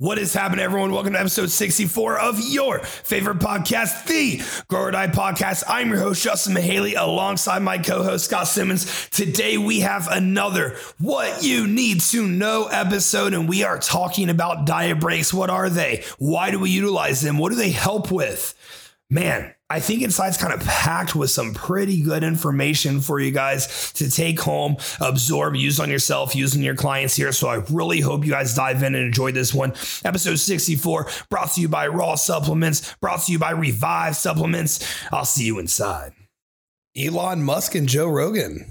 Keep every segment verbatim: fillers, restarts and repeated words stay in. What is happening, everyone? Welcome to episode sixty-four of your favorite podcast, the Grow or Die Podcast. I'm your host, Justin Mahaley, alongside my co-host, Scott Simmons. Today, we have another What You Need to Know episode, and we are talking about diet breaks. What are they? Why do we utilize them? What do they help with? Man, I think inside's kind of packed with some pretty good information for you guys to take home, absorb, use on yourself, use on your clients here. So I really hope you guys dive in and enjoy this one. Episode sixty-four, brought to you by Raw Supplements, brought to you by Revive Supplements. I'll see you inside. Elon Musk and Joe Rogan.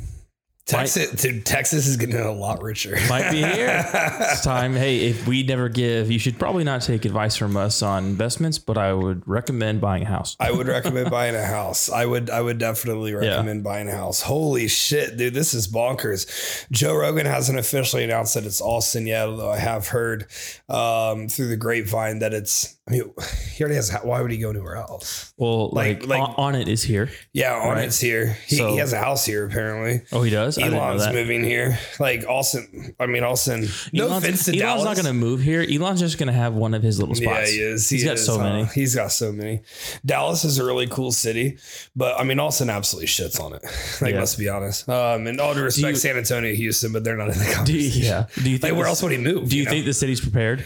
Texas, might, dude, Texas is getting a lot richer. Might be here. It's time. Hey, if we never give, you should probably not take advice from us on investments, but I would recommend buying a house. I would recommend buying a house. I would, I would definitely recommend yeah. buying a house. Holy shit, dude, this is bonkers. Joe Rogan hasn't officially announced that it's Austin yet, although I have heard um, through the grapevine that it's, I mean, he already has. Why would he go anywhere else? Well, like, like, like Onnit is here. Yeah, Onnit's right? here. He, so, he has a house here, apparently. Oh, he does. Elon's moving here. Like Austin. I mean, Austin. No offense to Dallas. Elon's not going to move here. Elon's just going to have one of his little spots. Yeah, he is. He he's got is, so huh? many. He's got so many. Dallas is a really cool city, but I mean, Austin absolutely shits on it. Like, yeah. let's be honest. Um, and all due respect, you, San Antonio, Houston, but they're not in the conversation. Do you, yeah. Do you think? Like, where else would he move? Do you, you know? think the city's prepared?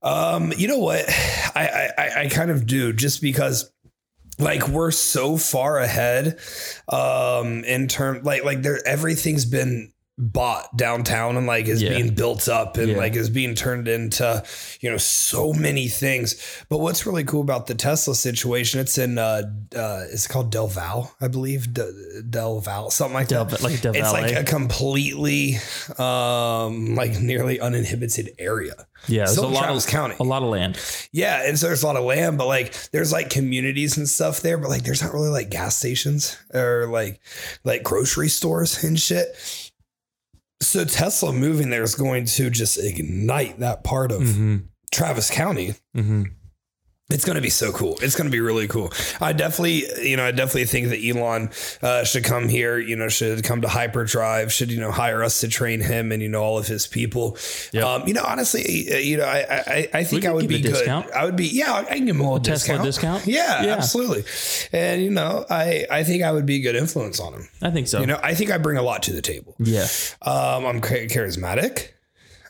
Um, you know what? I, I, I kind of do, just because like we're so far ahead, um, in term, like, like there, everything's been bought downtown and like is yeah. being built up and yeah. like is being turned into, you know, so many things. But what's really cool about the Tesla situation, it's in uh uh it's called Del Valle, I believe. De- Del Valle, something like Del, that. Like Del Valle. It's like a completely um like nearly uninhibited area. Yeah, there's a lot Travis of County. A lot of land. Yeah, and so there's a lot of land, but like there's like communities and stuff there, but like there's not really like gas stations or like like grocery stores and shit. So Tesla moving there is going to just ignite that part of mm-hmm. Travis County. Mm-hmm. It's going to be so cool. It's going to be really cool. I definitely, you know, I definitely think that Elon uh, should come here, you know, should come to Hyperdrive, should, you know, hire us to train him and, you know, all of his people. Yep. Um, you know, honestly, uh, you know, I, I, I think I would be good. Discount? I would be. Yeah. I can give him a little discount. discount. Yeah, yeah, absolutely. And, you know, I, I think I would be a good influence on him. I think so. You know, I think I bring a lot to the table. Yeah. Um, I'm charismatic.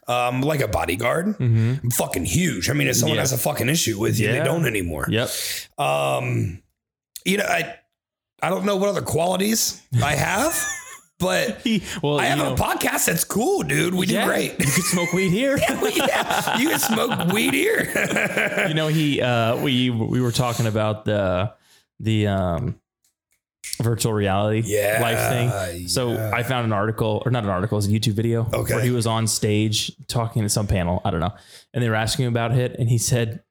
Um, like a bodyguard. Mm-hmm. I'm fucking huge. I mean, if someone yeah. has a fucking issue with you, yeah. they don't anymore. Yep. Um, you know, I, I don't know what other qualities I have, but he, well, I have know. a podcast. That's cool, dude. We yeah. do great. You can smoke weed here. yeah, we, yeah. You can smoke weed here. You know, he, uh, we, we were talking about the, the, um, virtual reality yeah, life thing. So yeah. I found an article, or not an article, it was a YouTube video okay. where he was on stage talking to some panel. I don't know. And they were asking him about it. And he said,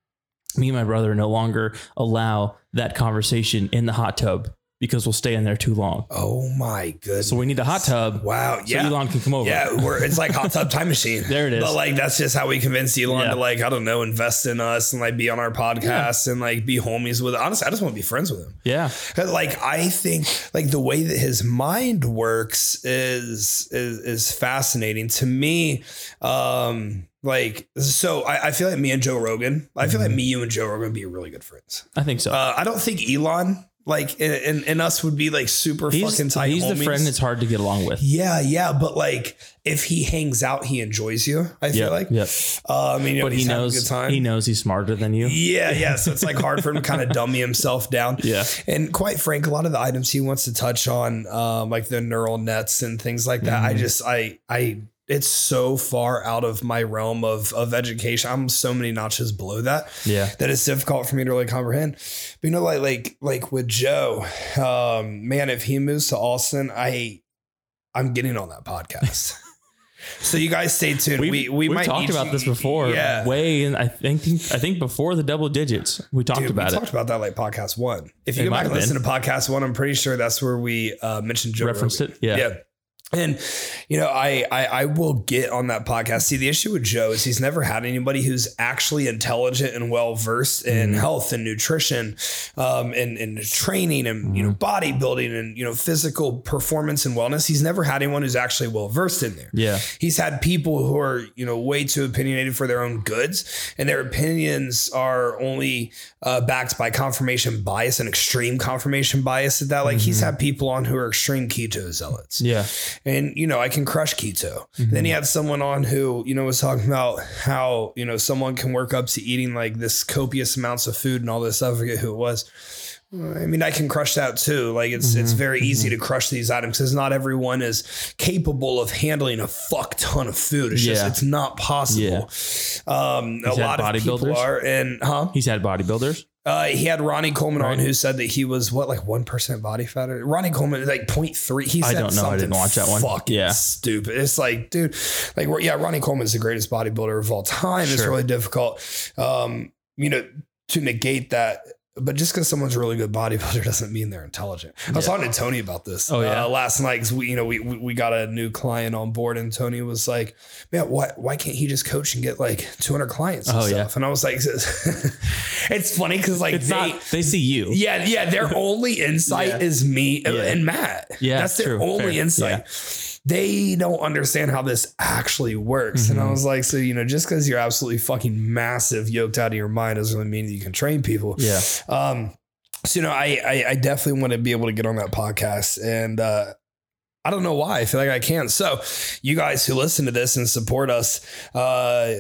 me and my brother no longer allow that conversation in the hot tub because we'll stay in there too long. Oh my goodness. So we need a hot tub. Wow. Yeah. So Elon can come over. Yeah. We're, it's like hot tub time machine. There it is. But like, that's just how we convince Elon yeah. to like, I don't know, invest in us and like be on our podcast yeah. and like be homies with, honestly, I just want to be friends with him. Yeah. Like, I think like the way that his mind works is, is, is fascinating to me. Um, Like, so I, I feel like me and Joe Rogan, I feel mm-hmm. like me, you and Joe are going to be really good friends. I think so. Uh, I don't think Elon Like and, and, and us would be like super he's, fucking tight. He's homies. The friend that's hard to get along with. Yeah, yeah, but like if he hangs out, he enjoys you. I feel yep, like. Yep. Um, you know, but he knows a good time. He knows he's smarter than you. Yeah, yeah. So it's like hard for him to kind of dummy himself down. Yeah. And quite frank, a lot of the items he wants to touch on, um, like the neural nets and things like that. Mm-hmm. I just I I. It's so far out of my realm of, of education. I'm so many notches below that. Yeah. That it's difficult for me to really comprehend. But you know, like, like, like with Joe, um, man, if he moves to Austin, I, I'm getting on that podcast. So you guys stay tuned. We we, we, we might talked about you, this before. Yeah. Way in, I think I think before the double digits, we talked Dude, about we it. We talked about that like podcast one. If you go back and listen to podcast one, I'm pretty sure that's where we uh, mentioned Joe referenced Rogan. it. Yeah. Yeah. And, you know, I, I, I will get on that podcast. See, the issue with Joe is he's never had anybody who's actually intelligent and well-versed in mm-hmm. health and nutrition, um, and, and training and, mm-hmm. you know, bodybuilding and, you know, physical performance and wellness. He's never had anyone who's actually well-versed in there. Yeah. He's had people who are, you know, way too opinionated for their own goods, and their opinions are only uh, backed by confirmation bias and extreme confirmation bias at that. Like mm-hmm. he's had people on who are extreme keto zealots. Yeah. And, you know, I can crush keto. Mm-hmm. Then he had someone on who, you know, was talking about how, you know, someone can work up to eating like this copious amounts of food and all this stuff. I forget who it was. I mean, I can crush that too. Like it's, mm-hmm. it's very easy mm-hmm. to crush these items because not everyone is capable of handling a fuck ton of food. It's yeah. just, it's not possible. Yeah. Um, a lot of people builders? are. And huh? He's had bodybuilders. Uh, he had Ronnie Coleman right. on, who said that he was what, like one percent body fat? Or, Ronnie Coleman is like zero point three. He said I don't know. Something I didn't watch that one. Fucking yeah. stupid. It's like, dude, like, yeah, Ronnie Coleman's the greatest bodybuilder of all time. Sure. It's really difficult, um, you know, to negate that. But just because someone's a really good bodybuilder doesn't mean they're intelligent. I was yeah. talking to Tony about this oh, yeah. uh, last night, because we, you know, we, we we got a new client on board, and Tony was like, "Man, why why can't he just coach and get like two hundred clients and oh, stuff?" Yeah. And I was like, "It's funny because like it's they not, they see you, yeah, yeah. Their only insight yeah. is me yeah. and Matt. Yeah, that's their true. only Fair. insight." Yeah. They don't understand how this actually works. Mm-hmm. And I was like, so, you know, just because you're absolutely fucking massive, yoked out of your mind doesn't really mean that you can train people. Yeah. Um, so, you know, I, I, I definitely want to be able to get on that podcast, and, uh, I don't know why I feel like I can. So you guys who listen to this and support us, uh,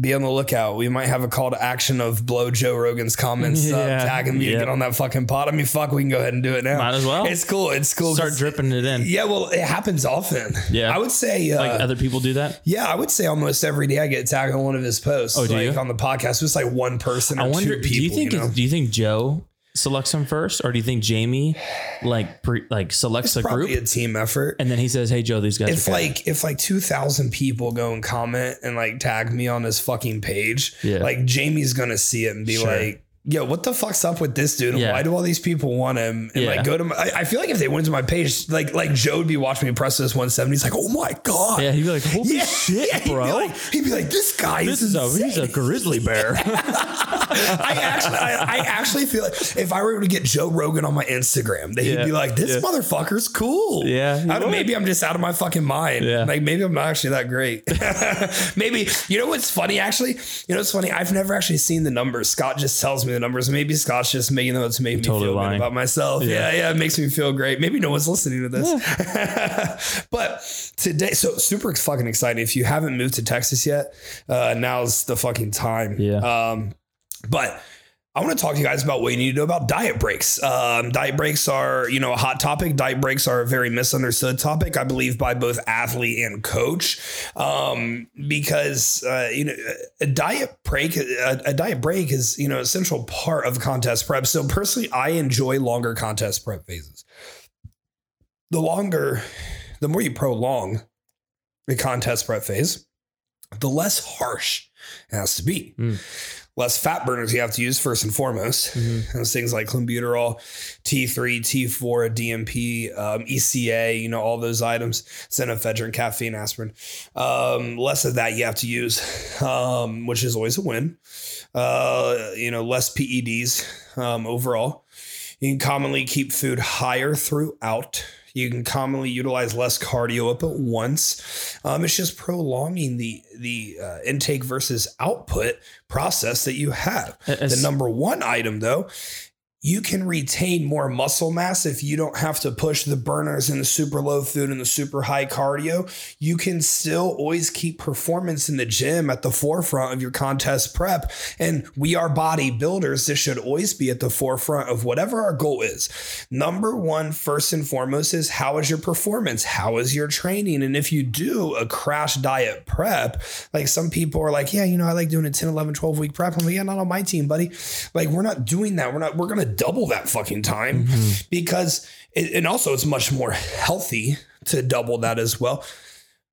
be on the lookout. We might have a call to action of blow Joe Rogan's comments, yeah, uh, tagging me yeah. to get on that fucking pod. I mean, fuck, we can go ahead and do it now. Might as well. It's cool. It's cool. Start dripping it in. Yeah. Well, it happens often. Yeah. I would say, uh, like other people do that. Yeah. I would say almost every day I get tagged on one of his posts. Oh, do like you? On the podcast. It's like one person or I wonder, two people. Do you think, you know? do you think Joe selects him first, or do you think Jamie like pre, like selects it's a group? A team effort, and then he says, "Hey Joe, these guys." If are like if like two thousand people go and comment and like tag me on his fucking page, yeah. like Jamie's gonna see it and be sure. like, "Yo, what the fuck's up with this dude? And yeah. why do all these people want him?" And yeah. like go to my, I, I feel like if they went to my page, like like Joe would be watching me press this one seventy. He's like, "Oh my god!" Yeah, he'd be like, "Holy yeah, shit, yeah, bro!" He'd be, like, he'd be like, "This guy this is, is a he's a grizzly bear." I actually, I, I actually feel like if I were to get Joe Rogan on my Instagram, they'd yeah, be like, "This yeah. motherfucker's cool." Yeah, I don't, maybe I'm just out of my fucking mind. Yeah. Like maybe I'm not actually that great. Maybe you know what's funny? Actually, you know what's funny? I've never actually seen the numbers. Scott just tells me the numbers. Maybe Scott's just making those make You're me totally feel lying. good about myself. Yeah. yeah, yeah, it makes me feel great. Maybe no one's listening to this. Yeah. But today, so super fucking excited. If you haven't moved to Texas yet, uh, now's the fucking time. Yeah. Um, But I want to talk to you guys about what you need to do about diet breaks. Um, diet breaks are, you know, a hot topic. Diet breaks are a very misunderstood topic, I believe, by both athlete and coach, um, because, uh, you know, a diet break, a, a diet break is, you know, an essential part of contest prep. So personally, I enjoy longer contest prep phases. The longer, the more you prolong the contest prep phase, the less harsh it has to be. Mm. Less fat burners you have to use first and foremost. Mm-hmm. Those things like Clenbuterol, T three, T four, D M P, um, E C A, you know, all those items, Sinephedrine, caffeine, aspirin. Um, less of that you have to use, um, which is always a win. Uh, you know, less P E Ds um, overall. You can commonly keep food higher throughout. You can commonly utilize less cardio up at once. Um, it's just prolonging the the uh, intake versus output process that you have. As the number one item, though, you can retain more muscle mass if you don't have to push the burners and the super low food and the super high cardio. You can still always keep performance in the gym at the forefront of your contest prep. And we are bodybuilders. This should always be at the forefront of whatever our goal is. Number one, first and foremost, is how is your performance? How is your training? And if you do a crash diet prep, like some people are like, yeah, you know, I like doing a ten, eleven, twelve week prep. I'm like, yeah, not on my team, buddy. Like, we're not doing that. We're not, we're going to double that fucking time mm-hmm. because it, and also it's much more healthy to double that as well.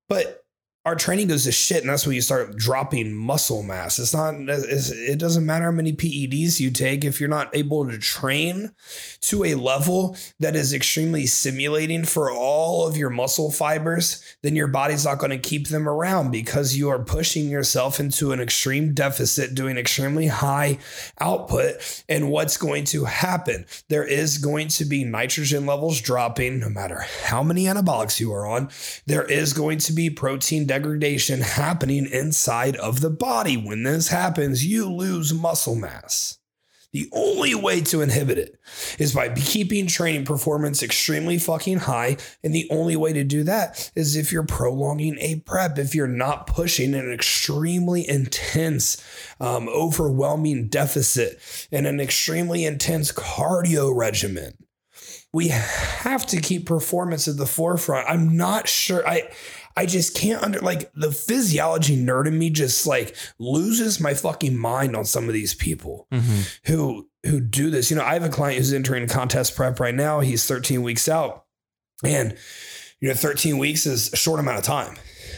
But our training goes to shit, and that's when you start dropping muscle mass. It's not, it's, it doesn't matter how many P E Ds you take. If you're not able to train to a level that is extremely stimulating for all of your muscle fibers, then your body's not going to keep them around because you are pushing yourself into an extreme deficit, doing extremely high output. And what's going to happen? There is going to be nitrogen levels dropping no matter how many anabolics you are on. There is going to be protein degradation happening inside of the body. When this happens, you lose muscle mass. The only way to inhibit it is by keeping training performance extremely fucking high. And the only way to do that is if you're prolonging a prep, if you're not pushing an extremely intense, um, overwhelming deficit and an extremely intense cardio regimen. We have to keep performance at the forefront. I'm not sure. I I just can't under like the physiology nerd in me just like loses my fucking mind on some of these people mm-hmm. who who do this. You know, I have a client who's entering contest prep right now. He's thirteen weeks out, and you know, thirteen weeks is a short amount of time,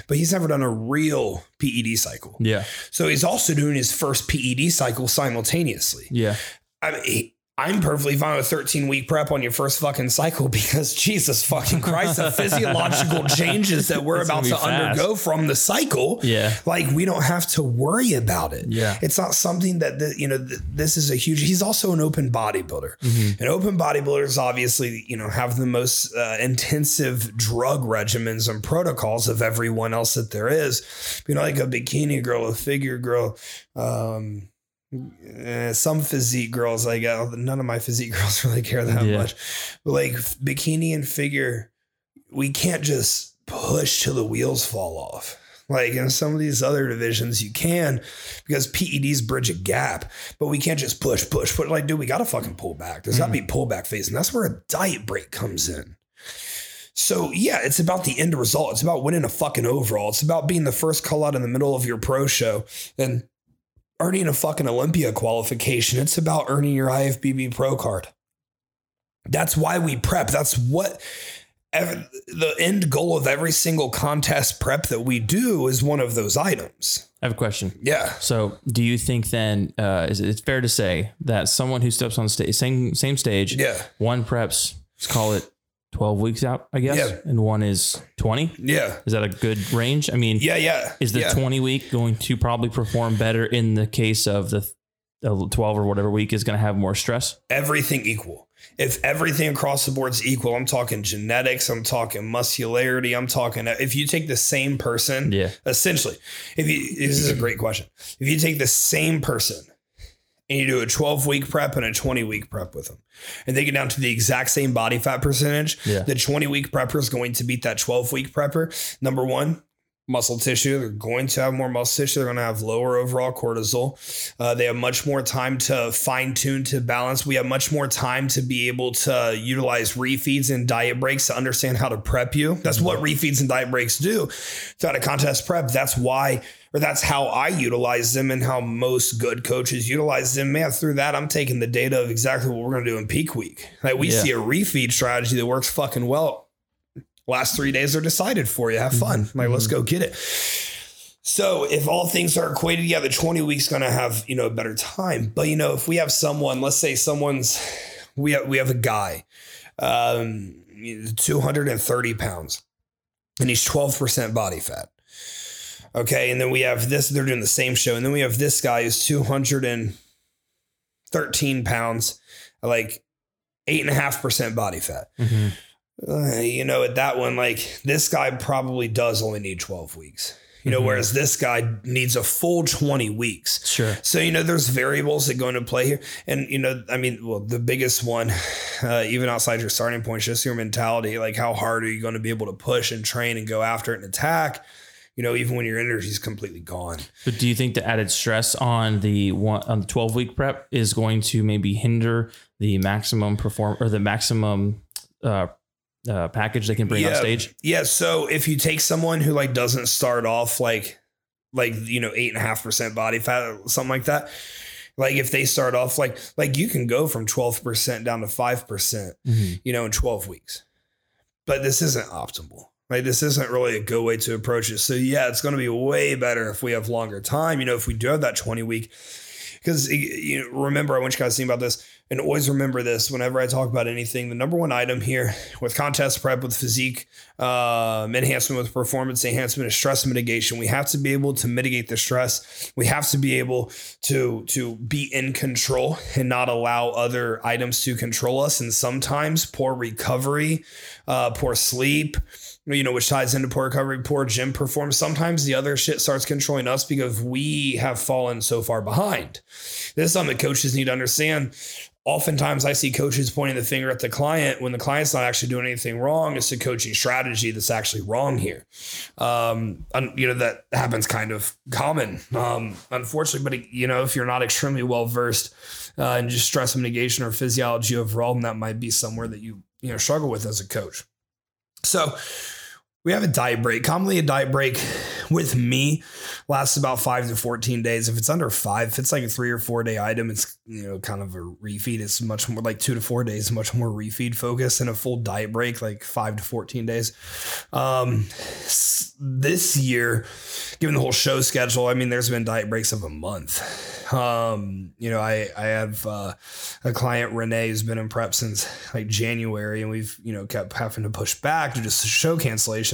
but he's never done a real P E D cycle. Yeah. So he's also doing his first P E D cycle simultaneously. Yeah. I mean, he, I'm perfectly fine with thirteen week prep on your first fucking cycle because Jesus fucking Christ, the physiological changes that we're it's about to fast. undergo from the cycle. Yeah. Like we don't have to worry about it. Yeah. It's not something that, the, you know, th- this is a huge, he's also an open bodybuilder. Mm-hmm. And open bodybuilders obviously, you know, have the most uh, intensive drug regimens and protocols of everyone else that there is. You know, like a bikini girl, a figure girl, um, Uh, some physique girls, like uh, none of my physique girls really care that yeah. much, but like bikini and figure, we can't just push till the wheels fall off. Like in some of these other divisions, you can, because P E Ds bridge a gap, but we can't just push, push, push. Like, dude, we got to fucking pull back. There's mm. got to be pullback phase, and that's where a diet break comes in. So yeah, it's about the end result. It's about winning a fucking overall. It's about being the first call out in the middle of your pro show and earning a fucking Olympia qualification. It's about earning your I F B B pro card. That's why we prep. That's what ev- the end goal of every single contest prep that we do is one of those items. I have a question. Yeah. So do you think then, uh, is it, it's fair to say that someone who steps on stage, same, same stage, yeah. one preps, let's call it twelve weeks out, I guess. Yeah. And one is twenty. Yeah. Is that a good range? I mean, yeah, yeah. Is the yeah. twenty week going to probably perform better in the case of the twelve or whatever week is going to have more stress? Everything equal. If everything across the board is equal, I'm talking genetics, I'm talking muscularity, I'm talking, if you take the same person, yeah. essentially, if you, this is a great question. If you take the same person and you do a twelve week prep and a twenty week prep with them, and they get down to the exact same body fat percentage, yeah. the twenty week prepper is going to beat that twelve week prepper. Number one, muscle tissue. They're going to have more muscle tissue. They're going to have lower overall cortisol. Uh, they have much more time to fine tune, to balance. We have much more time to be able to utilize refeeds and diet breaks to understand how to prep you. That's what refeeds and diet breaks do throughout a contest prep. That's why, or that's how I utilize them and how most good coaches utilize them. Man, through that, I'm taking the data of exactly what we're going to do in peak week. Like we yeah. see a refeed strategy that works fucking well. Last three days are decided for you. Have fun. Like, mm-hmm. let's go get it. So if all things are equated, yeah, the twenty weeks going to have, you know, a better time. But, you know, if we have someone, let's say someone's, we have, we have a guy, um, two hundred thirty pounds, and he's twelve percent body fat. Okay, and then we have this, they're doing the same show. And then we have this guy who's two hundred thirteen pounds, like eight and a half percent body fat. Mm-hmm. Uh, you know, at that one, like this guy probably does only need twelve weeks, you know, mm-hmm. whereas this guy needs a full twenty weeks. Sure. So, you know, there's variables that go into play here. And, you know, I mean, well, the biggest one, uh, even outside your starting point, just your mentality, like how hard are you going to be able to push and train and go after it and attack? You know, even when your energy is completely gone. But do you think the added stress on the one, on the twelve week prep is going to maybe hinder the maximum perform or the maximum uh, uh, package they can bring yeah. on stage? Yeah. So if you take someone who like doesn't start off like like, you know, eight and a half percent body fat or something like that. Like if they start off like like you can go from twelve percent down to five percent, mm-hmm. you know, in twelve weeks. But this isn't optimal. Like, this isn't really a good way to approach it. So yeah, it's going to be way better if we have longer time. You know, if we do have that twenty week, because you know, remember, I want you guys to think about this and always remember this whenever I talk about anything. The number one item here with contest prep, with physique um, enhancement, with performance enhancement is stress mitigation. We have to be able to mitigate the stress. We have to be able to, to be in control and not allow other items to control us. And sometimes poor recovery, uh, poor sleep, you know, which ties into poor recovery, poor gym performance. Sometimes the other shit starts controlling us because we have fallen so far behind. This is something that coaches need to understand. Oftentimes I see coaches pointing the finger at the client when the client's not actually doing anything wrong. It's the coaching strategy that's actually wrong here. Um, you know, that happens kind of common, um, unfortunately, but it, you know, if you're not extremely well-versed uh, in just stress mitigation or physiology overall, then that might be somewhere that you, you know, struggle with as a coach. So we have a diet break. Commonly a diet break with me lasts about five to fourteen days. If it's under five, if it's like a three or four day item, it's, you know, kind of a refeed. It's much more like two to four days, much more refeed focus, and a full diet break, like five to fourteen days. Um, this year, given the whole show schedule, I mean, there's been diet breaks of a month. Um, you know, I, I have uh, a client, Renee, who's been in prep since like January, and we've, you know, kept having to push back to just show cancellation.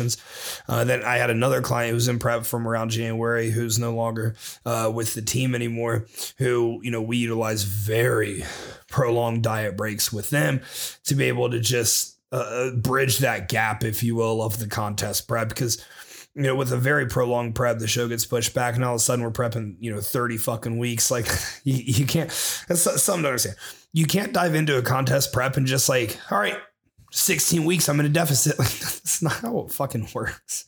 Uh, then I had another client who's in prep from around January, who's no longer uh, with the team anymore, who, you know, we utilize very prolonged diet breaks with them to be able to just uh, bridge that gap, if you will, of the contest prep. Because, you know, with a very prolonged prep, the show gets pushed back and all of a sudden we're prepping, you know, thirty fucking weeks. Like you, you can't, that's something to understand. You can't dive into a contest prep and just like, all right, sixteen weeks, I'm in a deficit. Like, that's not how it fucking works.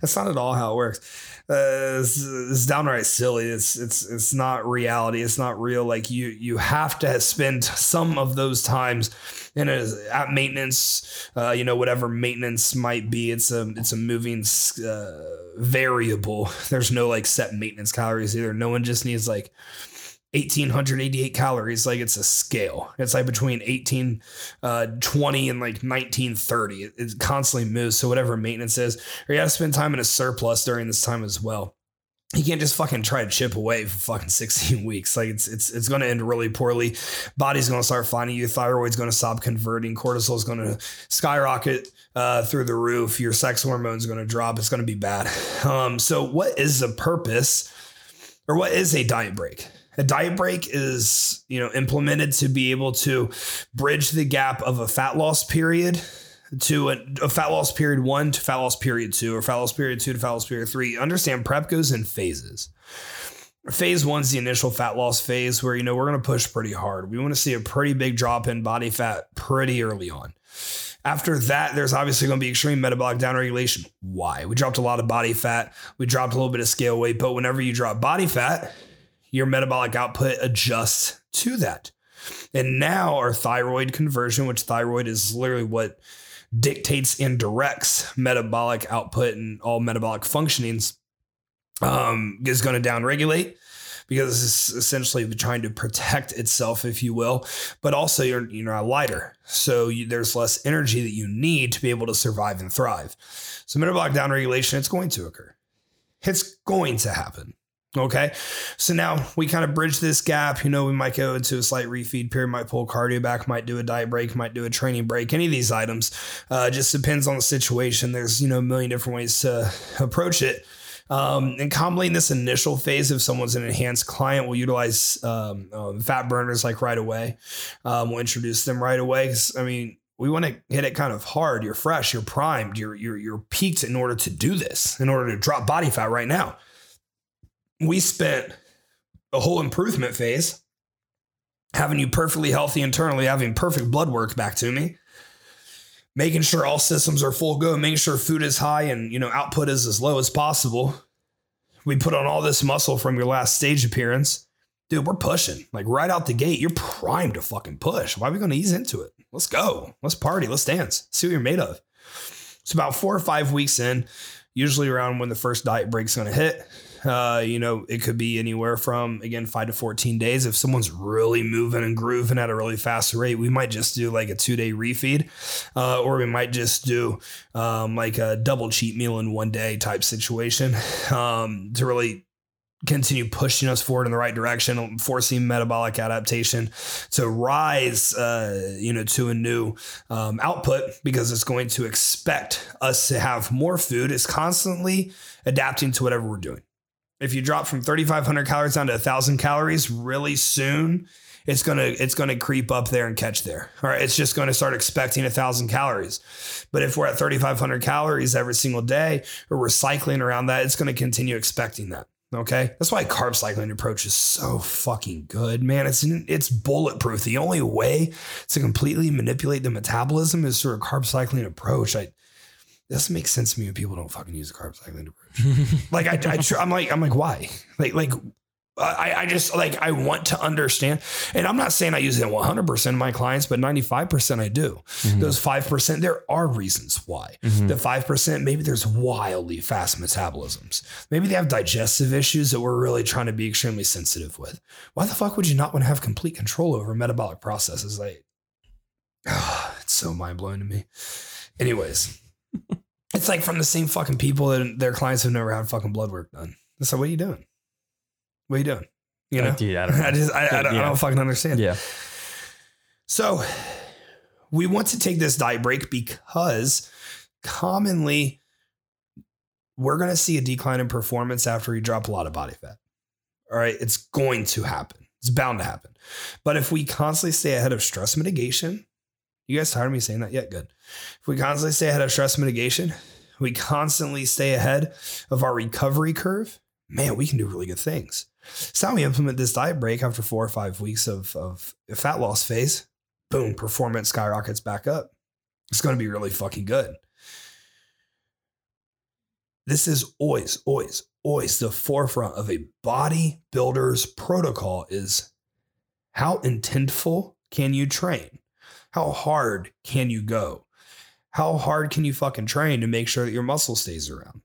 That's not at all how it works. Uh, it's, it's downright silly. It's, it's, it's not reality. It's not real. Like you, you have to spend some of those times in a, at maintenance, uh, you know, whatever maintenance might be. It's a, it's a moving, uh, variable. There's no like set maintenance calories either. No one just needs like one thousand eight hundred eighty-eight calories. Like it's a scale. It's like between eighteen twenty and like nineteen thirty. It, it constantly moves. So whatever maintenance is, or you have to spend time in a surplus during this time as well. You can't just fucking try to chip away for fucking sixteen weeks. Like it's, it's, it's going to end really poorly. Body's going to start finding you. Thyroid's going to stop converting. Cortisol is going to skyrocket uh, through the roof. Your sex hormone's going to drop. It's going to be bad. Um, so what is the purpose, or what is a diet break? A diet break is, you know, implemented to be able to bridge the gap of a fat loss period to a, a fat loss period one to fat loss period two, or fat loss period two to fat loss period three. Understand, prep goes in phases. Phase one is the initial fat loss phase where, you know, we're going to push pretty hard. We want to see a pretty big drop in body fat pretty early on. After that, there's obviously going to be extreme metabolic downregulation. Why? We dropped a lot of body fat. We dropped a little bit of scale weight, but whenever you drop body fat, your metabolic output adjusts to that. And now our thyroid conversion, which thyroid is literally what dictates and directs metabolic output and all metabolic functionings, um, is going to downregulate, because it's essentially trying to protect itself, if you will. But also you're, you know, lighter. So you, there's less energy that you need to be able to survive and thrive. So metabolic downregulation, it's going to occur. It's going to happen. Okay, so now we kind of bridge this gap. You know, we might go into a slight refeed period, might pull cardio back, might do a diet break, might do a training break. Any of these items uh, just depends on the situation. There's, you know, a million different ways to approach it. Um, and commonly in this initial phase, if someone's an enhanced client, we'll utilize um, um, fat burners like right away. Um, we'll introduce them right away. 'Cause, I mean, we want to hit it kind of hard. You're fresh, you're primed, you're you're you're peaked in order to do this, in order to drop body fat right now. We spent the whole improvement phase having you perfectly healthy internally, having perfect blood work back to me, making sure all systems are full go, making sure food is high and, you know, output is as low as possible. We put on all this muscle from your last stage appearance. Dude, we're pushing like right out the gate. You're primed to fucking push. Why are we going to ease into it? Let's go. Let's party. Let's dance. See what you're made of. It's about four or five weeks in, usually around when the first diet break's going to hit. Uh, you know, it could be anywhere from, again, five to fourteen days. If someone's really moving and grooving at a really fast rate, we might just do like a two day refeed, uh, or we might just do um, like a double cheat meal in one day type situation, um, to really continue pushing us forward in the right direction, forcing metabolic adaptation to rise, uh, you know, to a new um, output, because it's going to expect us to have more food. It's constantly adapting to whatever we're doing. If you drop from thirty-five hundred calories down to a thousand calories really soon, it's going to, it's going to creep up there and catch there. All right. It's just going to start expecting a thousand calories. But if we're at thirty-five hundred calories every single day, or we're cycling around that, it's going to continue expecting that. Okay. That's why carb cycling approach is so fucking good, man. It's, it's bulletproof. The only way to completely manipulate the metabolism is through a carb cycling approach. I, This makes sense to me when people don't fucking use the carb cycling approach. Like I, I tr- I'm like, I'm like, why? Like, like I, I just like, I want to understand. And I'm not saying I use it one hundred percent of my clients, but ninety-five percent I do. Mm-hmm. Those five percent, there are reasons why. Mm-hmm. The five percent, maybe there's wildly fast metabolisms. Maybe they have digestive issues that we're really trying to be extremely sensitive with. Why the fuck would you not want to have complete control over metabolic processes? Like, oh, it's so mind blowing to me. Anyways. It's like from the same fucking people that their clients have never had fucking blood work done. So what are you doing? What are you doing? You know, uh, dude, I, don't know. I just, I, I, don't, yeah. I don't fucking understand. Yeah. So we want to take this diet break because commonly we're going to see a decline in performance after you drop a lot of body fat. All right. It's going to happen. It's bound to happen. But if we constantly stay ahead of stress mitigation, you guys tired of me saying that yet? Yeah, good. If we constantly stay ahead of stress mitigation, we constantly stay ahead of our recovery curve, man, we can do really good things. So now we implement this diet break after four or five weeks of, of fat loss phase, boom, performance skyrockets back up. It's going to be really fucking good. This is always, always, always the forefront of a bodybuilder's protocol is how intentful can you train? How hard can you go? How hard can you fucking train to make sure that your muscle stays around?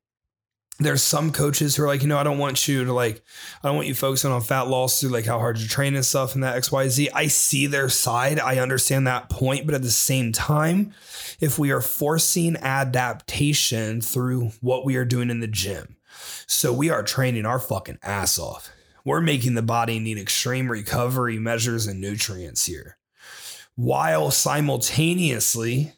There's some coaches who are like, you know, I don't want you to like, I don't want you focusing on fat loss through like how hard you train and stuff and that X, Y, Z. I see their side. I understand that point. But at the same time, if we are forcing adaptation through what we are doing in the gym, so we are training our fucking ass off. We're making the body need extreme recovery measures and nutrients here, while simultaneously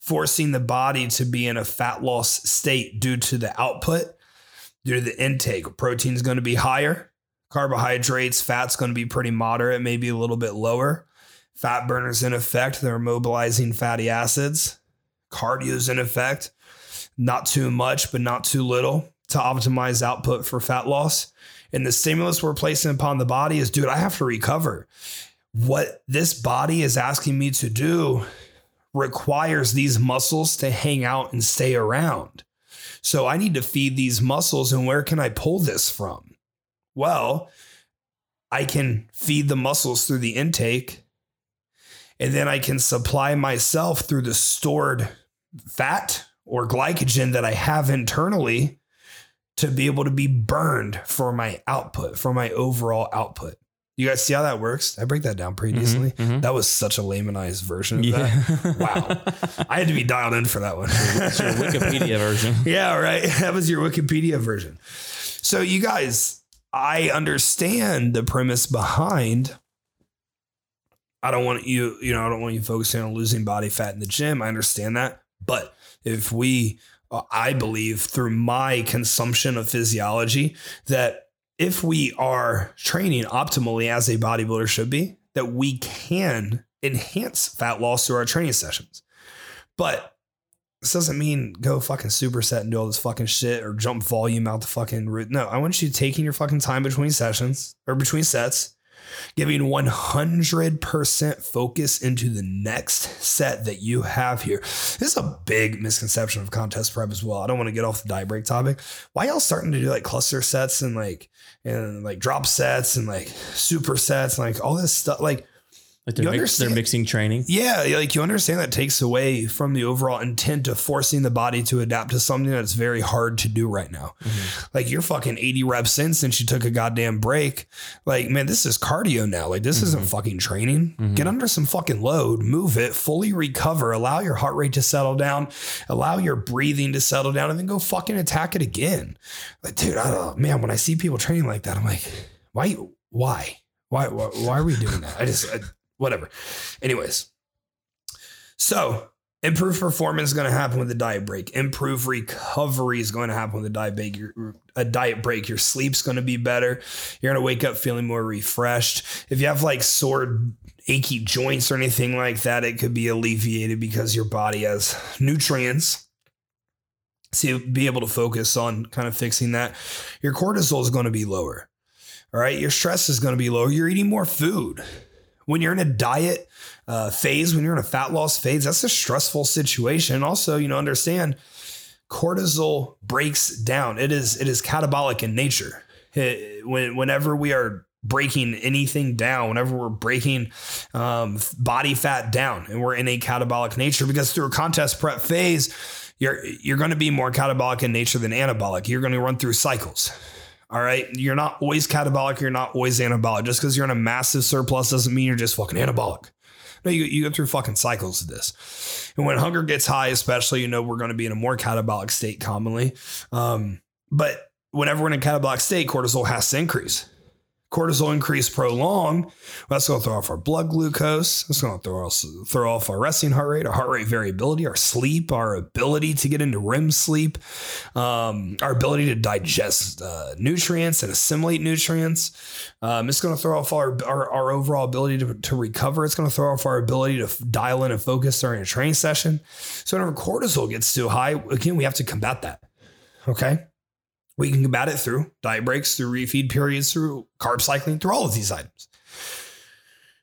forcing the body to be in a fat loss state due to the output, due to the intake. Protein is going to be higher. Carbohydrates, fat's going to be pretty moderate, maybe a little bit lower. Fat burners in effect. They're mobilizing fatty acids. Cardio's in effect. Not too much, but not too little to optimize output for fat loss. And the stimulus we're placing upon the body is, dude, I have to recover. What this body is asking me to do requires these muscles to hang out and stay around. So I need to feed these muscles. And where can I pull this from? Well, I can feed the muscles through the intake, and then I can supply myself through the stored fat or glycogen that I have internally to be able to be burned for my output, for my overall output. You guys see how that works? I break that down pretty decently. Mm-hmm, mm-hmm. That was such a laymanized version of yeah. that. Wow. I had to be dialed in for that one. It's your Wikipedia version. Yeah, right. That was your Wikipedia version. So you guys, I understand the premise behind, I don't want you, you know, I don't want you focusing on losing body fat in the gym. I understand that. But if we, uh, I believe through my consumption of physiology that if we are training optimally as a bodybuilder should be, that we can enhance fat loss through our training sessions. But this doesn't mean go fucking superset and do all this fucking shit or jump volume out the fucking root. No, I want you taking your fucking time between sessions or between sets, giving one hundred percent focus into the next set that you have here. This is a big misconception of contest prep as well. I don't want to get off the diet break topic. Why y'all starting to do like cluster sets and like, and like drop sets and like super sets and like all this stuff? Like, Like they're, mix, they're mixing training. Yeah. Like you understand that takes away from the overall intent of forcing the body to adapt to something that's very hard to do right now. Mm-hmm. Like you're fucking eighty reps in since you took a goddamn break. Like, man, this is cardio now. Like this mm-hmm. isn't fucking training. Mm-hmm. Get under some fucking load, move it, fully recover, allow your heart rate to settle down, allow your breathing to settle down, and then go fucking attack it again. Like, dude, I don't know, man, when I see people training like that, I'm like, why, why, why, why, why are we doing that? I just, I, Whatever. Anyways, so improved performance is going to happen with a diet break. Improved recovery is going to happen with a diet break. Your, a diet break. Your sleep's going to be better. You're going to wake up feeling more refreshed. If you have like sore, achy joints or anything like that, it could be alleviated because your body has nutrients. So you'll be able to focus on kind of fixing that. Your cortisol is going to be lower. All right. Your stress is going to be lower. You're eating more food. When you're in a diet uh, phase, when you're in a fat loss phase, that's a stressful situation. Also, you know, understand cortisol breaks down. It is it is catabolic in nature. It, when, whenever we are breaking anything down, whenever we're breaking um, body fat down, and we're in a catabolic nature, because through a contest prep phase, you're you're going to be more catabolic in nature than anabolic. You're going to run through cycles. All right. You're not always catabolic. You're not always anabolic. Just because you're in a massive surplus doesn't mean you're just fucking anabolic. No, you, you go through fucking cycles of this. And when hunger gets high, especially, you know, we're going to be in a more catabolic state commonly. Um, but whenever we're in a catabolic state, cortisol has to increase. Cortisol increase prolonged. Well, that's going to throw off our blood glucose. That's going to throw, throw off our resting heart rate, our heart rate variability, our sleep, our ability to get into R E M sleep, um, our ability to digest uh, nutrients and assimilate nutrients. Um, it's going to throw off our, our, our overall ability to, to recover. It's going to throw off our ability to dial in and focus during a training session. So whenever cortisol gets too high, again, we have to combat that. Okay. We can combat it through diet breaks, through refeed periods, through carb cycling, through all of these items.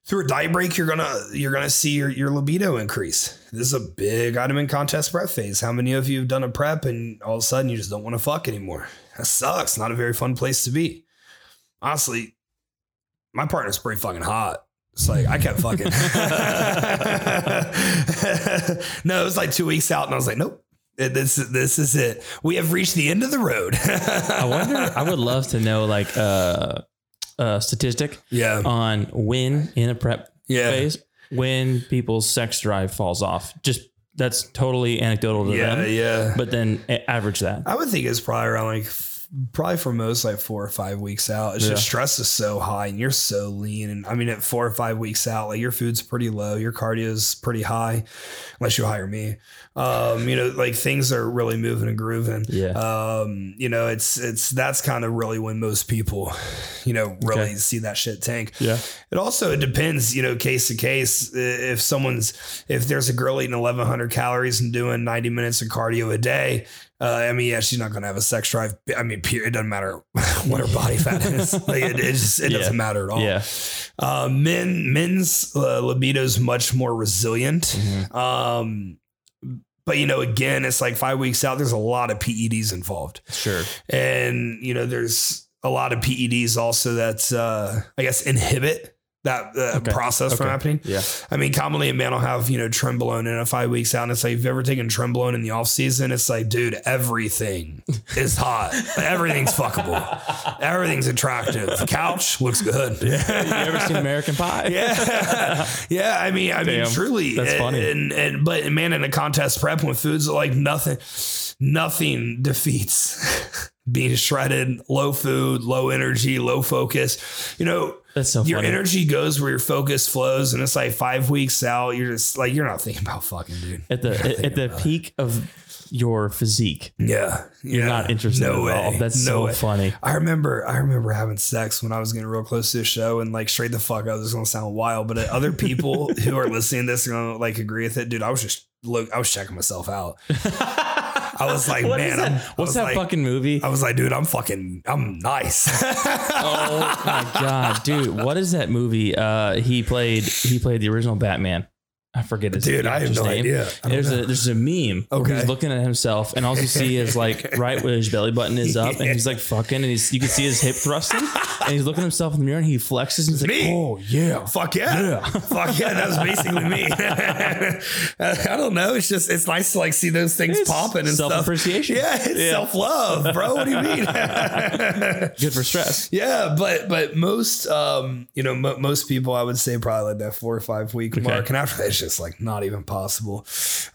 Through a diet break, you're gonna you're gonna see your, your libido increase. This is a big item in contest prep phase. How many of you have done a prep and all of a sudden you just don't want to fuck anymore? That sucks. Not a very fun place to be. Honestly, my partner's pretty fucking hot. It's like, I kept fucking. No, it was like two weeks out and I was like, nope. This this is it. We have reached the end of the road. I wonder. I would love to know, like, uh, a statistic. Yeah. On when in a prep yeah. phase, when people's sex drive falls off. Just that's totally anecdotal to yeah, them. Yeah. But then average that. I would think it's probably around like. Probably for most, like four or five weeks out, it's yeah. just stress is so high and you're so lean. And I mean, at four or five weeks out, like your food's pretty low, your cardio's pretty high, unless you hire me. Um, you know, like things are really moving and grooving. Yeah. Um, you know, it's it's that's kind of really when most people, you know, really okay. see that shit tank. Yeah. It also it depends, you know, case to case. If someone's if there's a girl eating eleven hundred calories and doing ninety minutes of cardio a day. Uh, I mean, yeah, she's not going to have a sex drive. I mean, period. It doesn't matter what her body fat is. Like it, it just, it yeah. doesn't matter at all. Yeah. Uh, men, men's uh, libido is much more resilient. Mm-hmm. Um, but you know, again, it's like five weeks out. There's a lot of P E Ds involved. Sure. And you know, there's a lot of P E Ds also that's, uh, I guess, inhibit that uh, okay. process okay. from happening. Yeah. I mean, commonly a man will have, you know, Trenbolone in a five weeks out. And it's like, if you've ever taken Trenbolone in the off season, it's like, dude, everything is hot. Everything's fuckable. Everything's attractive. The couch looks good. Yeah. You ever seen American Pie? Yeah. Yeah. I mean, I Damn. mean, truly. That's and, funny. And, and, but man, in a contest prep when foods are like nothing, nothing defeats being shredded, low food, low energy, low focus, you know, That's so your funny. energy goes where your focus flows. And it's like five weeks out. You're just like, you're not thinking about fucking dude. At the, at, at the peak it. of your physique. Yeah. You're yeah. not interested no at way. all. That's no so way. funny. I remember, I remember having sex when I was getting real close to the show and like straight the fuck up. This is going to sound wild, but other people who are listening to this are going to like agree with it. Dude, I was just look, I was checking myself out. I was like, what man, I'm, what's that like, fucking movie? I was like, dude, I'm fucking, I'm nice. Oh my God, dude. What is that movie? Uh, he played, he played the original Batman. I forget his Dude, name. Dude, I have no name. idea. There's know. a there's a meme. Okay. He's looking at himself, and all you see is like right where his belly button is up, yeah. and he's like fucking, and he's you can see his hip thrusting, and he's looking at himself in the mirror, and he flexes, and he's like, me. "Oh yeah, fuck yeah, yeah. fuck yeah." That was basically me. I don't know. It's just it's nice to like see those things it's popping and self appreciation. Yeah, it's yeah. self love, bro. What do you mean? Good for stress. Yeah, but but most um you know m- most people I would say probably like that four or five week okay. mark, and after that. It's like not even possible.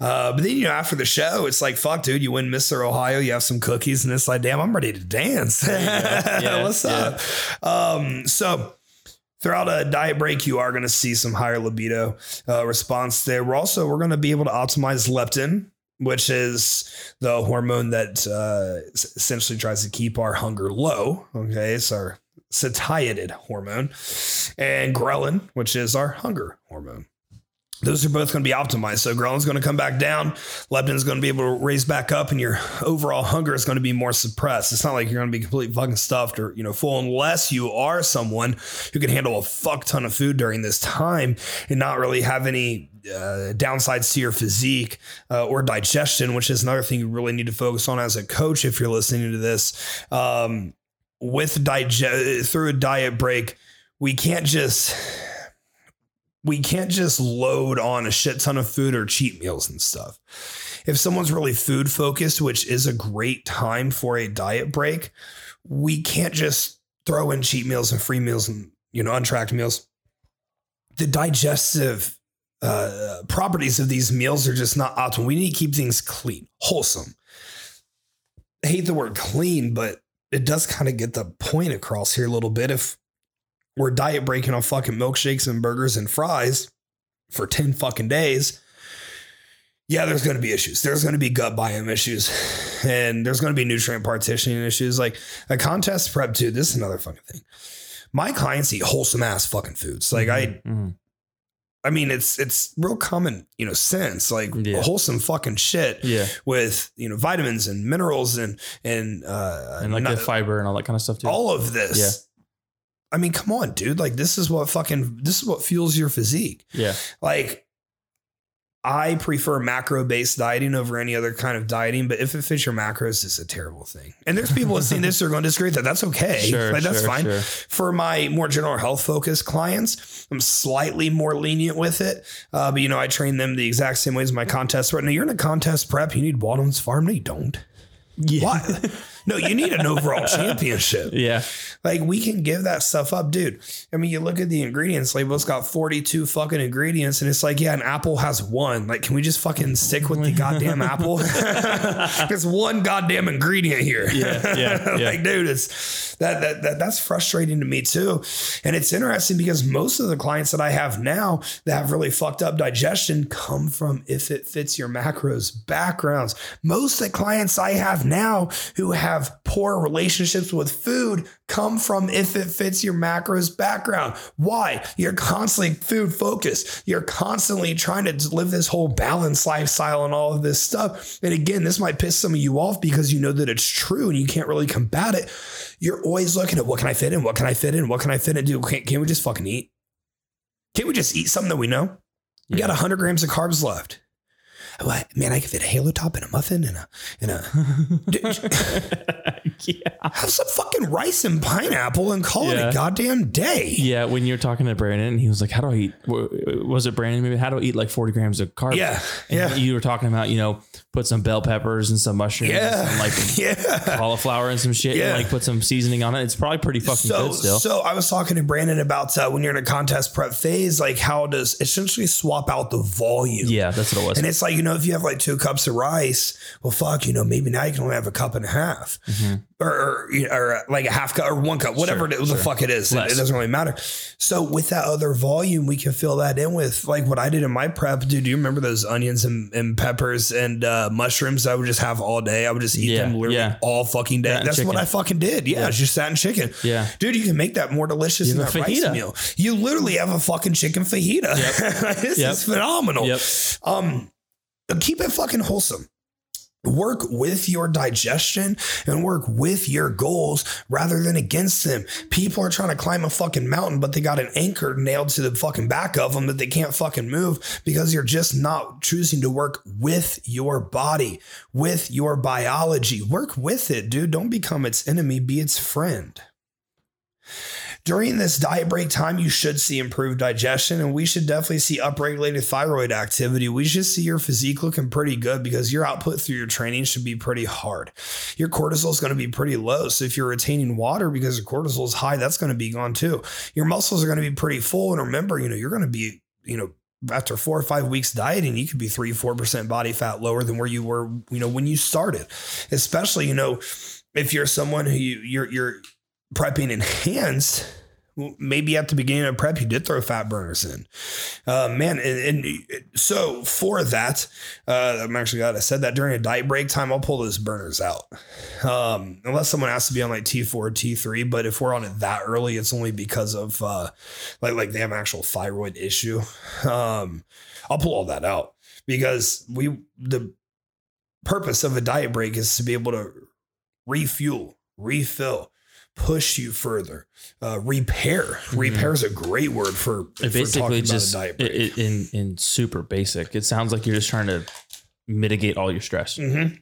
Uh, but then, you know, after the show, it's like, fuck, dude, you win Mister Ohio. You have some cookies and it's like, damn, I'm ready to dance. Yeah, What's yeah. up? Um, so throughout a diet break, you are going to see some higher libido uh, response there. We're also we're going to be able to optimize leptin, which is the hormone that uh, essentially tries to keep our hunger low. OK, it's our satiated hormone, and ghrelin, which is our hunger hormone. Those are both going to be optimized. So ghrelin is going to come back down. Leptin is going to be able to raise back up, and your overall hunger is going to be more suppressed. It's not like you're going to be completely fucking stuffed or, you know, full, unless you are someone who can handle a fuck ton of food during this time and not really have any uh, downsides to your physique uh, or digestion, which is another thing you really need to focus on as a coach. If you're listening to this um, with digest through a diet break, we can't just. We can't just load on a shit ton of food or cheat meals and stuff. If someone's really food focused, which is a great time for a diet break, we can't just throw in cheat meals and free meals and, you know, untracked meals. The digestive uh, properties of these meals are just not optimal. We need to keep things clean, wholesome. I hate the word clean, but it does kind of get the point across here a little bit. If we're diet breaking on fucking milkshakes and burgers and fries for ten fucking days. Yeah, there's going to be issues. There's going to be gut biome issues, and there's going to be nutrient partitioning issues. Like a contest prep too. This is another fucking thing. My clients eat wholesome ass fucking foods. Like mm-hmm. I, mm-hmm. I mean, it's, it's real common, you know, sense, like yeah. wholesome fucking shit yeah. with, you know, vitamins and minerals and, and, uh, and like not, the fiber and all that kind of stuff too. All of this. Yeah. I mean, come on, dude. Like, this is what fucking, this is what fuels your physique. Yeah. Like, I prefer macro-based dieting over any other kind of dieting, but if it fits your macros, it's a terrible thing. And there's people that see this, they're going to disagree with that. That's okay. Sure, like, that's sure, fine. Sure. For my more general health-focused clients, I'm slightly more lenient with it. Uh, but, you know, I train them the exact same way as my contest prep. Now, you're in a contest prep. You need Walden's Farm. No, you don't. Yeah. Why? No, you need an overall championship. Yeah. Like, we can give that stuff up, dude. I mean, you look at the ingredients label, it's got forty-two fucking ingredients, and it's like, yeah, an apple has one. Like, can we just fucking stick with the goddamn apple? It's one goddamn ingredient here. Yeah, yeah, yeah. Like, dude, it's that, that that that's frustrating to me too. And it's interesting because most of the clients that I have now that have really fucked up digestion come from if it fits your macros backgrounds. Most of the clients I have now who have poor relationships with food come from if it fits your macros background. Why? You're constantly food focused. You're constantly trying to live this whole balanced lifestyle and all of this stuff. And again, this might piss some of you off because you know that it's true and you can't really combat it. You're always looking at what can I fit in? What can I fit in? What can I fit in? Dude, can't, can't we just fucking eat? Can't we just eat something that we know? We yeah. got one hundred grams of carbs left. Well, man, I could fit a halo top and a muffin and a, and a, yeah. have some fucking rice and pineapple and call yeah. it a goddamn day. Yeah. When you're talking to Brandon and he was like, how do I eat? Was it Brandon? Maybe how do I eat like forty grams of carbs? Yeah. And yeah. you were talking about, you know, put some bell peppers and some mushrooms yeah. and like yeah. cauliflower and some shit yeah. and like put some seasoning on it. It's probably pretty fucking so, good still. So I was talking to Brandon about uh, when you're in a contest prep phase, like how does essentially swap out the volume. Yeah. That's what it was. And it's like, you know, if you have like two cups of rice, well, fuck, you know, maybe now you can only have a cup and a half mm-hmm. or, or, or like a half cup or one cup, whatever sure, it, sure. the fuck it is. It, it doesn't really matter. So with that other volume, we can fill that in with like what I did in my prep. Dude, do you remember those onions and, and peppers and uh, mushrooms I would just have all day? I would just eat yeah, them literally yeah. all fucking day. That That's what I fucking did. Yeah, yeah. It's just that and chicken. Yeah. Dude, you can make that more delicious you than that fajita. Rice meal. You literally have a fucking chicken fajita. Yep. This yep. is phenomenal. Yep. Um, Keep it fucking wholesome. Work with your digestion and work with your goals rather than against them. People are trying to climb a fucking mountain, but they got an anchor nailed to the fucking back of them that they can't fucking move because you're just not choosing to work with your body, with your biology. Work with it, dude. Don't become its enemy. Be its friend. During this diet break time, you should see improved digestion, and we should definitely see upregulated thyroid activity. We should see your physique looking pretty good because your output through your training should be pretty hard. Your cortisol is going to be pretty low. So if you're retaining water because your cortisol is high, that's going to be gone too. Your muscles are going to be pretty full. And remember, you know, you're going to be, you know, after four or five weeks dieting, you could be three, four percent body fat lower than where you were, you know, when you started, especially, you know, if you're someone who you, you're, you're, prepping enhanced, maybe at the beginning of prep, you did throw fat burners in, uh, man. And, and so for that, uh, I'm actually glad I said that. During a diet break time, I'll pull those burners out. Um, unless someone has to be on like T four or T three, but if we're on it that early, it's only because of, uh, like, like they have an actual thyroid issue. Um, I'll pull all that out because we, the purpose of a diet break is to be able to refuel, refill, push you further, uh, repair. Repair is a great word for, it basically for just about a diet break. It, in, in super basic. It sounds like you're just trying to mitigate all your stress. Mm-hmm.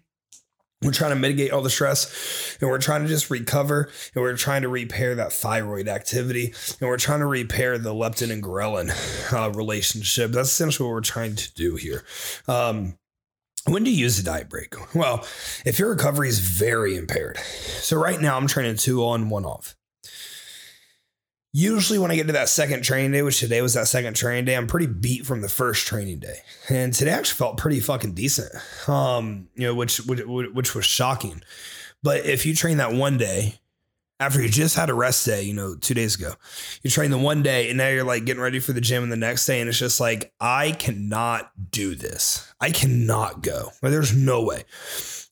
We're trying to mitigate all the stress, and we're trying to just recover, and we're trying to repair that thyroid activity, and we're trying to repair the leptin and ghrelin uh, relationship. That's essentially what we're trying to do here. Um, When do you use a diet break? Well, if your recovery is very impaired. So right now I'm training two on, one off. Usually when I get to that second training day, which today was that second training day, I'm pretty beat from the first training day. And today actually felt pretty fucking decent, um, you know, which, which, which was shocking. But if you train that one day, after you just had a rest day, you know, two days ago, you train the one day and now you're like getting ready for the gym and the next day. And it's just like, I cannot do this. I cannot go. Like, there's no way.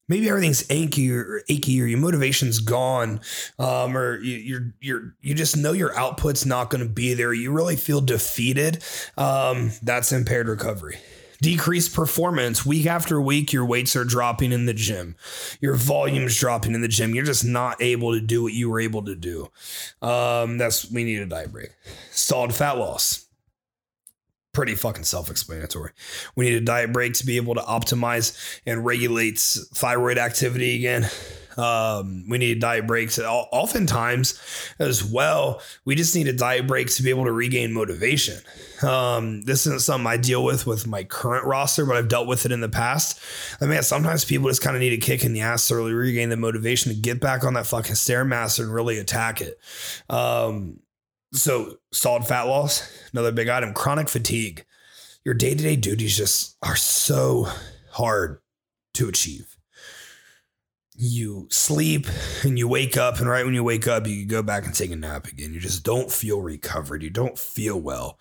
Maybe everything's achy or achy or your motivation's gone, um, or you, you're, you're, you just know your output's not going to be there. You really feel defeated. Um, that's impaired recovery. Decreased performance. Week after week, your weights are dropping in the gym. Your volume's dropping in the gym. You're just not able to do what you were able to do. Um, that's, we need a diet break. Stalled fat loss. Pretty fucking self-explanatory. We need a diet break to be able to optimize and regulate thyroid activity again. Um, we need a diet break to, oftentimes as well. We just need a diet break to be able to regain motivation. Um, this isn't something I deal with with my current roster, but I've dealt with it in the past. I mean, sometimes people just kind of need a kick in the ass to really regain the motivation to get back on that fucking Stairmaster and really attack it. Um, so solid fat loss, another big item, chronic fatigue. Your day-to-day duties just are so hard to achieve. You sleep and you wake up, and right when you wake up, you can go back and take a nap again. You just don't feel recovered. You don't feel well.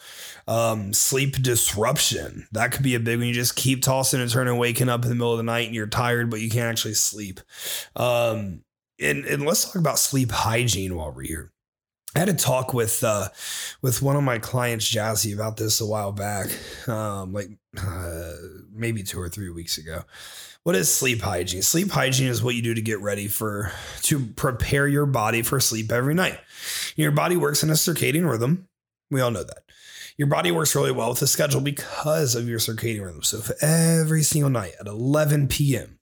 Um, sleep disruption. That could be a big one. You just keep tossing and turning, waking up in the middle of the night and you're tired, but you can't actually sleep. Um, and, and let's talk about sleep hygiene while we're here. I had a talk with, uh, with one of my clients, Jazzy, about this a while back, um, like uh, maybe two or three weeks ago. What is sleep hygiene? Sleep hygiene is what you do to get ready for, to prepare your body for sleep every night. Your body works in a circadian rhythm. We all know that. Your body works really well with a schedule because of your circadian rhythm. So if every single night at eleven p.m.,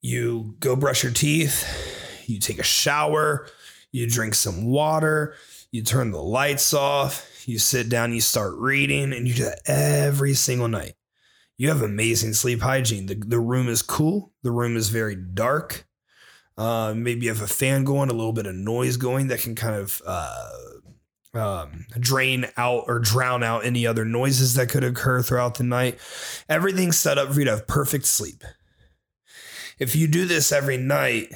you go brush your teeth, you take a shower, you drink some water, you turn the lights off, you sit down, you start reading, and you do that every single night. You have amazing sleep hygiene. The, the room is cool. The room is very dark. Uh, maybe you have a fan going, a little bit of noise going that can kind of uh, um, drain out or drown out any other noises that could occur throughout the night. Everything's set up for you to have perfect sleep. If you do this every night,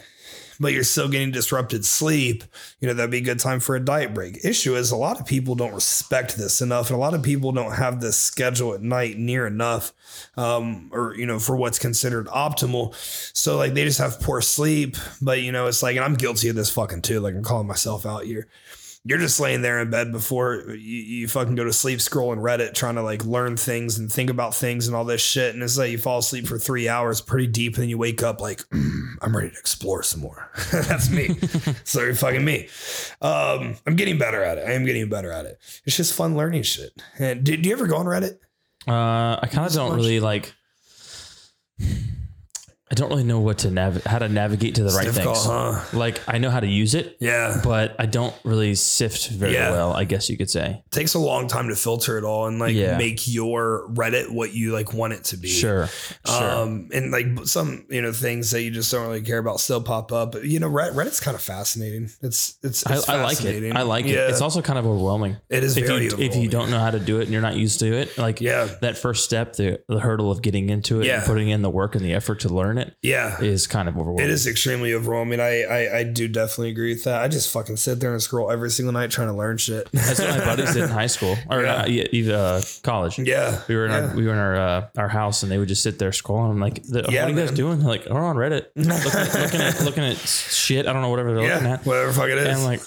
but you're still getting disrupted sleep, you know, that'd be a good time for a diet break. Issue is a lot of people don't respect this enough, and a lot of people don't have this schedule at night near enough, um, or, you know, for what's considered optimal. So like they just have poor sleep, but, you know, it's like, and I'm guilty of this fucking too. Like I'm calling myself out here. you're just laying there in bed before you, you fucking go to sleep, scrolling Reddit, trying to like learn things and think about things and all this shit. And it's like you fall asleep for three hours pretty deep. And then you wake up like, mm, I'm ready to explore some more. That's me. So you're fucking me. Um, I'm getting better at it. I am getting better at it. It's just fun learning shit. And do, do you ever go on Reddit? Uh, I kind of don't much? really like, I don't really know what to nav- how to navigate to the it's right things. Huh? Like I know how to use it, yeah, but I don't really sift very yeah. well. I guess you could say it takes a long time to filter it all and like yeah. make your Reddit what you like want it to be. Sure, sure. Um, and like some you know things that you just don't really care about still pop up. But you know, Reddit's kind of fascinating. It's it's, it's I, I like it. I like yeah. it. It's also kind of overwhelming. It is if very you, overwhelming. If you don't know how to do it and you're not used to it. Like yeah. that first step, the the hurdle of getting into it yeah. and putting in the work and the effort to learn. It yeah is kind of overwhelming. It is extremely overwhelming. I, I I do definitely agree with that. I just fucking sit there and scroll every single night trying to learn shit. That's what my buddies did in high school or yeah. uh, uh, college. Yeah, we were in yeah. our we were in our uh, our house and they would just sit there scrolling. I'm like, what yeah, are you guys doing? They're like, we're on Reddit, looking at, looking at looking at shit. I don't know whatever they're yeah, looking at. Whatever fuck it is. And I'm like.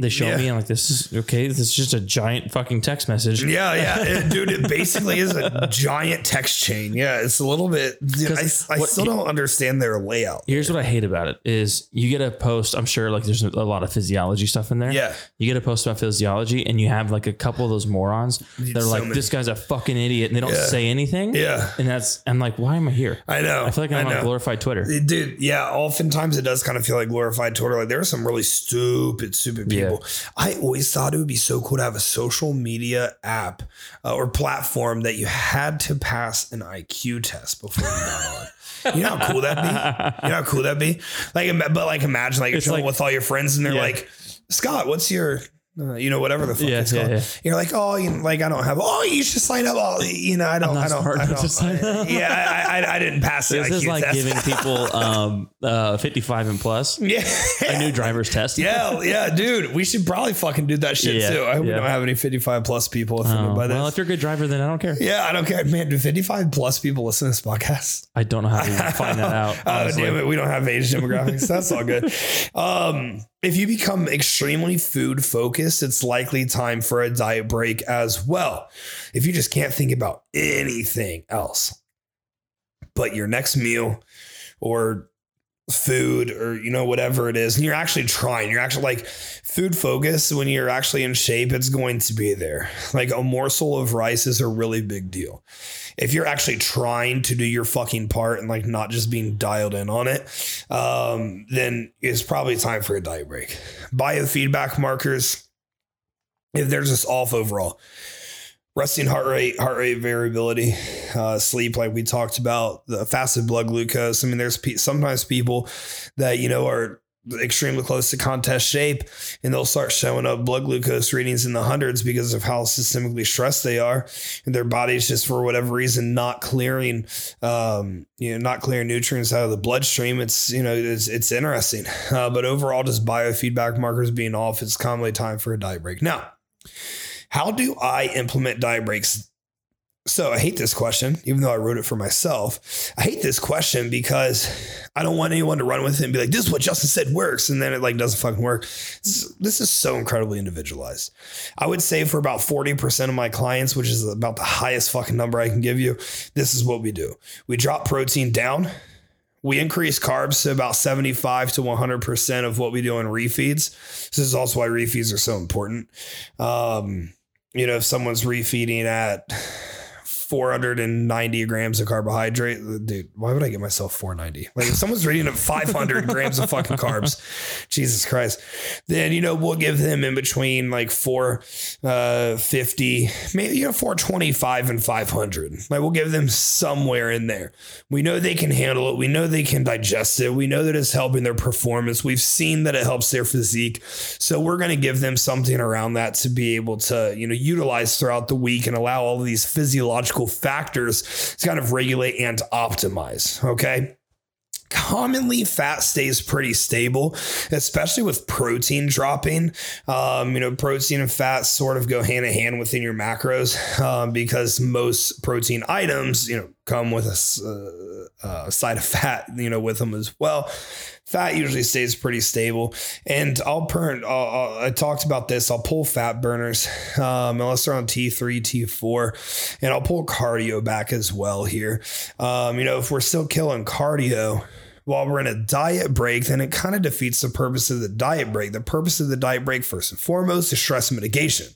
They show yeah. me and like, this is okay. This is just a giant fucking text message. Yeah. Yeah. It, dude, it basically is a giant text chain. Yeah. It's a little bit, dude, I, I what, still don't understand their layout. Here's there. what I hate about it is you get a post. I'm sure like there's a lot of physiology stuff in there. Yeah. You get a post about physiology and you have like a couple of those morons. They're so like, many. This guy's a fucking idiot and they don't yeah. say anything. Yeah. And that's, I'm like, why am I here? I know. I feel like I'm on glorified Twitter. Dude. Yeah. Oftentimes it does kind of feel like glorified Twitter. Like there are some really stupid, stupid people. Yeah. People. I always thought it would be so cool to have a social media app uh, or platform that you had to pass an I Q test before you got on. You know how cool that'd be? You know how cool that'd be? Like, but like, imagine like you're chilling like, with all your friends and they're yeah. like, Scott, what's your, uh, you know, whatever the fuck yeah, it's yeah, called. Yeah. You're like, oh, you know, like I don't have, oh, you should sign up. Oh, you know, I don't, I don't, I don't I, yeah, I, I, I didn't pass it. This is like test. Giving people um, uh, fifty-five and plus yeah. a new driver's test. Yeah, yeah, dude, we should probably fucking do that shit yeah, too. I hope yeah. we don't have any fifty-five plus people listening oh, by this. Well, if you're a good driver, then I don't care. Yeah, I don't care. Man, do fifty-five plus people listen to this podcast? I don't know how to find that out. Oh, honestly. Damn it. We don't have age demographics. That's all good. Um, If you become extremely food focused, it's likely time for a diet break as well. If you just can't think about anything else but your next meal or food or, you know, whatever it is, and you're actually trying, you're actually like food focused. When you're actually in shape, it's going to be there. Like a morsel of rice is a really big deal. If you're actually trying to do your fucking part and like not just being dialed in on it, um, then it's probably time for a diet break. Biofeedback markers, if they're just off overall, resting heart rate, heart rate variability, uh, sleep, like we talked about, the fasted blood glucose. I mean, there's pe- sometimes people that, you know, are extremely close to contest shape and they'll start showing up blood glucose readings in the hundreds because of how systemically stressed they are. And their body's just for whatever reason, not clearing, um, you know, not clearing nutrients out of the bloodstream. It's, you know, it's, it's interesting. Uh, but overall, just biofeedback markers being off, it's commonly time for a diet break. Now, how do I implement diet breaks? So I hate this question, even though I wrote it for myself. I hate this question because I don't want anyone to run with it and be like, this is what Justin said works. And then it like doesn't fucking work. This is, this is so incredibly individualized. I would say for about forty percent of my clients, which is about the highest fucking number I can give you, this is what we do. We drop protein down. We increase carbs to about seventy-five to one hundred percent of what we do in refeeds. This is also why refeeds are so important. Um, you know, if someone's refeeding at four hundred ninety grams of carbohydrate, dude, why would I get myself four ninety? Like if someone's reading at five hundred grams of fucking carbs, Jesus Christ, then, you know, we'll give them in between like four fifty, maybe, you know, four twenty-five and five hundred. Like we'll give them somewhere in there. We know they can handle it. We know they can digest it. We know that it's helping their performance. We've seen that it helps their physique. So we're going to give them something around that to be able to, you know, utilize throughout the week and allow all of these physiological factors to kind of regulate and optimize. Okay. Commonly, fat stays pretty stable, especially with protein dropping. Um, you know, protein and fat sort of go hand in hand within your macros um, because most protein items, you know, come with a uh, uh, side of fat, you know, with them as well. Fat usually stays pretty stable, and I'll burn. I'll, I'll, I talked about this. I'll pull fat burners um, unless they're on T three, T four, and I'll pull cardio back as well here. Um, you know, if we're still killing cardio while we're in a diet break, then it kind of defeats the purpose of the diet break. The purpose of the diet break, first and foremost, is stress mitigation.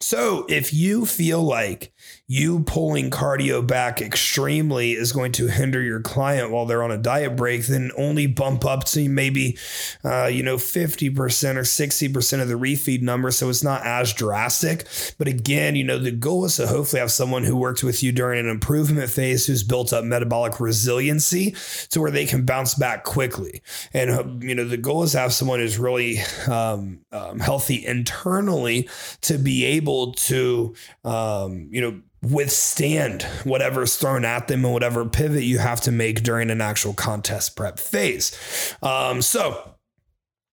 So if you feel like you pulling cardio back extremely is going to hinder your client while they're on a diet break, then only bump up to maybe, uh, you know, fifty percent or sixty percent of the refeed number. So it's not as drastic. But again, you know, the goal is to hopefully have someone who worked with you during an improvement phase who's built up metabolic resiliency to where they can bounce back quickly. And, you know, the goal is to have someone who's really um, um, healthy internally to be able to, um, you know, withstand whatever's thrown at them and whatever pivot you have to make during an actual contest prep phase. Um, so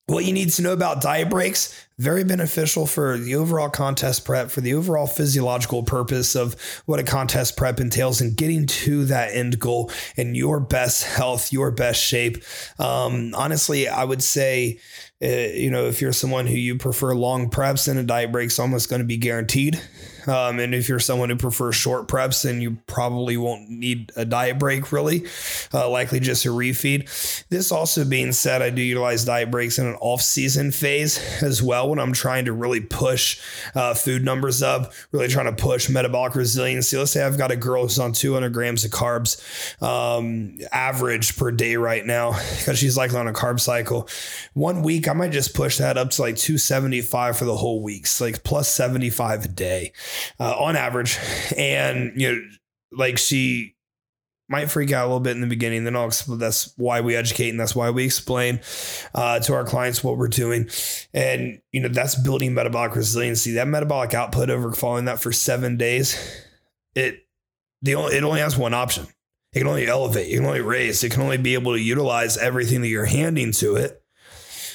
what you need to know about diet breaks, very beneficial for the overall contest prep, for the overall physiological purpose of what a contest prep entails and getting to that end goal and your best health, your best shape. Um, honestly, I would say, Uh, you know, if you're someone who you prefer long preps, then a diet break's almost going to be guaranteed. Um, and if you're someone who prefers short preps, then you probably won't need a diet break, really, uh, likely just a refeed. This also being said, I do utilize diet breaks in an off-season phase as well when I'm trying to really push uh, food numbers up, really trying to push metabolic resiliency. Let's say I've got a girl who's on two hundred grams of carbs um, average per day right now because she's likely on a carb cycle. One week, I might just push that up to like two seventy-five for the whole week. So like plus seventy-five a day uh, on average. And, you know, like she might freak out a little bit in the beginning. Then I'll explain. That's why we educate, and that's why we explain uh, to our clients what we're doing. And, you know, that's building metabolic resiliency. That metabolic output over following that for seven days, it the only, it only has one option. It can only elevate. It can only raise. It can only be able to utilize everything that you're handing to it.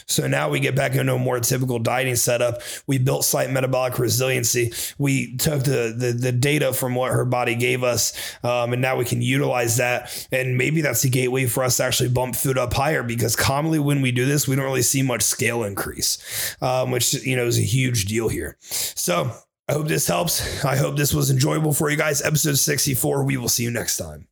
So now we get back into a more typical dieting setup. We built slight metabolic resiliency. We took the the, the data from what her body gave us, um, and now we can utilize that. And maybe that's the gateway for us to actually bump food up higher, because commonly when we do this, we don't really see much scale increase, um, which, you know, is a huge deal here. So I hope this helps. I hope this was enjoyable for you guys. Episode sixty-four. We will see you next time.